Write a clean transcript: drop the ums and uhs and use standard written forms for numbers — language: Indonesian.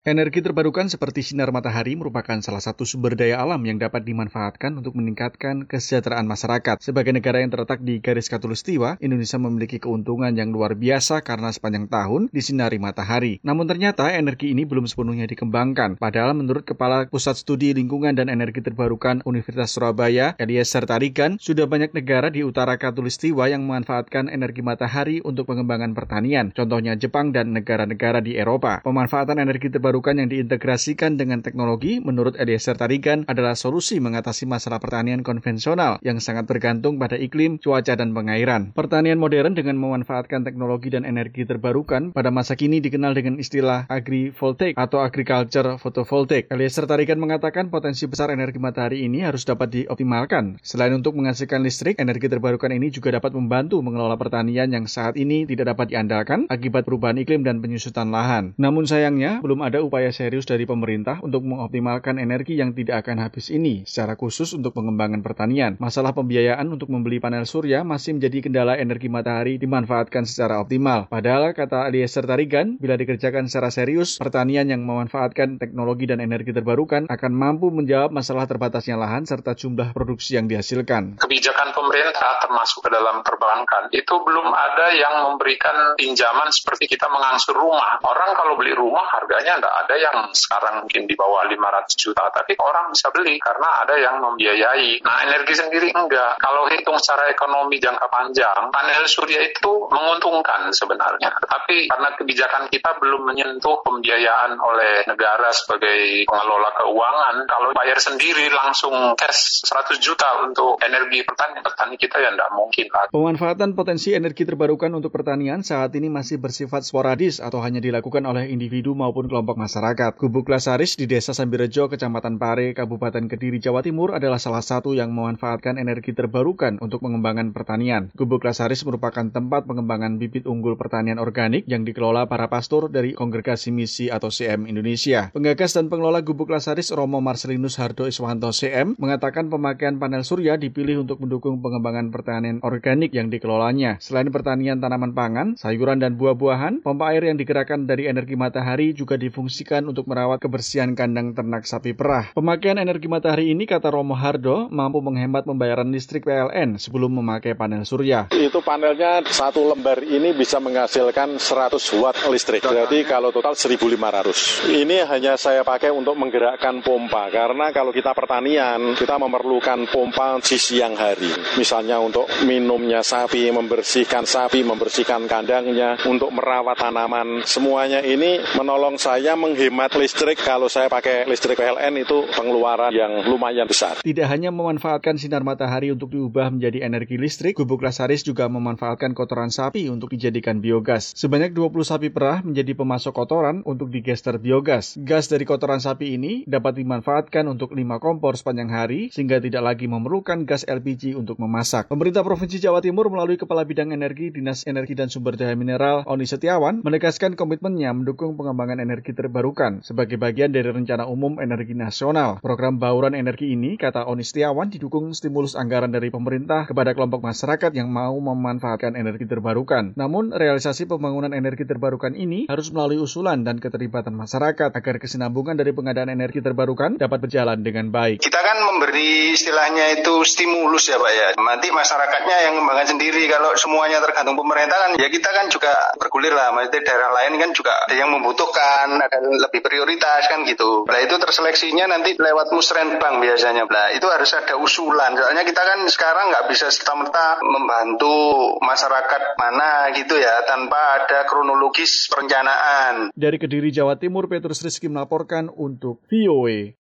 Energi terbarukan seperti sinar matahari merupakan salah satu sumber daya alam yang dapat dimanfaatkan untuk meningkatkan kesejahteraan masyarakat. Sebagai negara yang terletak di garis khatulistiwa, Indonesia memiliki keuntungan yang luar biasa karena sepanjang tahun disinari matahari. Namun ternyata energi ini belum sepenuhnya dikembangkan. Padahal menurut Kepala Pusat Studi Lingkungan dan Energi Terbarukan Universitas Surabaya, Eliezer Tarigan, sudah banyak negara di utara khatulistiwa yang memanfaatkan energi matahari untuk pengembangan pertanian, contohnya Jepang dan negara-negara di Eropa. Pemanfaatan energi terbarukan yang diintegrasikan dengan teknologi, menurut Eliezer Tarigan, adalah solusi mengatasi masalah pertanian konvensional yang sangat bergantung pada iklim, cuaca, dan pengairan. Pertanian modern dengan memanfaatkan teknologi dan energi terbarukan pada masa kini dikenal dengan istilah agri-voltage atau agriculture photovoltaic. Eliezer Tarigan mengatakan potensi besar energi matahari ini harus dapat dioptimalkan. Selain untuk menghasilkan listrik, energi terbarukan ini juga dapat membantu mengelola pertanian yang saat ini tidak dapat diandalkan akibat perubahan iklim dan penyusutan lahan. Namun sayangnya, belum ada upaya serius dari pemerintah untuk mengoptimalkan energi yang tidak akan habis ini, secara khusus untuk pengembangan pertanian. Masalah pembiayaan untuk membeli panel surya masih menjadi kendala energi matahari dimanfaatkan secara optimal. Padahal, kata Eliezer Tarigan, bila dikerjakan secara serius, pertanian yang memanfaatkan teknologi dan energi terbarukan akan mampu menjawab masalah terbatasnya lahan serta jumlah produksi yang dihasilkan. Kebijakan pemerintah termasuk ke dalam perbankan, itu belum ada yang memberikan pinjaman seperti kita mengangsur rumah. Orang kalau beli rumah harganya tidak ada yang sekarang mungkin di bawah 500 juta, tapi orang bisa beli karena ada yang membiayai. Nah, energi sendiri enggak. Kalau hitung secara ekonomi jangka panjang, panel surya itu menguntungkan sebenarnya. Tapi karena kebijakan kita belum menyentuh pembiayaan oleh negara sebagai pengelola keuangan, kalau bayar sendiri langsung cash 100 juta untuk energi pertanian kita ya enggak mungkin lah. Pemanfaatan potensi energi terbarukan untuk pertanian saat ini masih bersifat sporadis atau hanya dilakukan oleh individu maupun kelompok masyarakat. Gubuk Lasaris di Desa Sambirejo, Kecamatan Pare, Kabupaten Kediri, Jawa Timur adalah salah satu yang memanfaatkan energi terbarukan untuk pengembangan pertanian. Gubuk Lasaris merupakan tempat pengembangan bibit unggul pertanian organik yang dikelola para pastor dari Kongregasi Misi atau CM Indonesia. Penggagas dan pengelola Gubuk Lasaris Romo Marcelinus Hardo Iswanto CM mengatakan pemakaian panel surya dipilih untuk mendukung pengembangan pertanian organik yang dikelolanya. Selain pertanian tanaman pangan, sayuran dan buah-buahan, pompa air yang digerakkan dari energi matahari juga difungsikan untuk merawat kebersihan kandang ternak sapi perah. Pemakaian energi matahari ini, kata Romo Hardo, mampu menghemat pembayaran listrik PLN sebelum memakai panel surya. Itu panelnya satu lembar ini bisa menghasilkan 100 watt listrik. Berarti kalau total 1.500. Ini hanya saya pakai untuk menggerakkan pompa, karena kalau kita pertanian, kita memerlukan pompa di siang hari. Misalnya untuk minumnya sapi, membersihkan kandangnya, untuk merawat tanaman. Semuanya ini menolong saya menghemat listrik. Kalau saya pakai listrik PLN itu pengeluaran yang lumayan besar. Tidak hanya memanfaatkan sinar matahari untuk diubah menjadi energi listrik, Gubuk Lasaris juga memanfaatkan kotoran sapi untuk dijadikan biogas. Sebanyak 20 sapi perah menjadi pemasok kotoran untuk digester biogas. Gas dari kotoran sapi ini dapat dimanfaatkan untuk 5 kompor sepanjang hari sehingga tidak lagi memerlukan gas LPG untuk memasak. Pemerintah Provinsi Jawa Timur melalui Kepala Bidang Energi Dinas Energi dan Sumber Daya Mineral Oni Setiawan menegaskan komitmennya mendukung pengembangan energi terbarukan sebagai bagian dari Rencana Umum Energi Nasional. Program bauran energi ini, kata Oni Setiawan, didukung stimulus anggaran dari pemerintah kepada kelompok masyarakat yang mau memanfaatkan energi terbarukan. Namun, realisasi pembangunan energi terbarukan ini harus melalui usulan dan keterlibatan masyarakat agar kesinambungan dari pengadaan energi terbarukan dapat berjalan dengan baik. Kita kan memberi istilahnya itu stimulus ya Pak ya. Nanti masyarakatnya yang mengembangkan sendiri. Kalau semuanya tergantung pemerintah kan ya kita kan juga bergulir lah. Maksudnya daerah lain kan juga ada yang membutuhkan, dan lebih prioritas kan gitu. Nah itu terseleksinya nanti lewat musrenbang biasanya. Nah itu harus ada usulan. Soalnya kita kan sekarang nggak bisa serta-merta membantu masyarakat mana gitu ya tanpa ada kronologis perencanaan. Dari Kediri, Jawa Timur, Petrus Rizki melaporkan untuk VOA.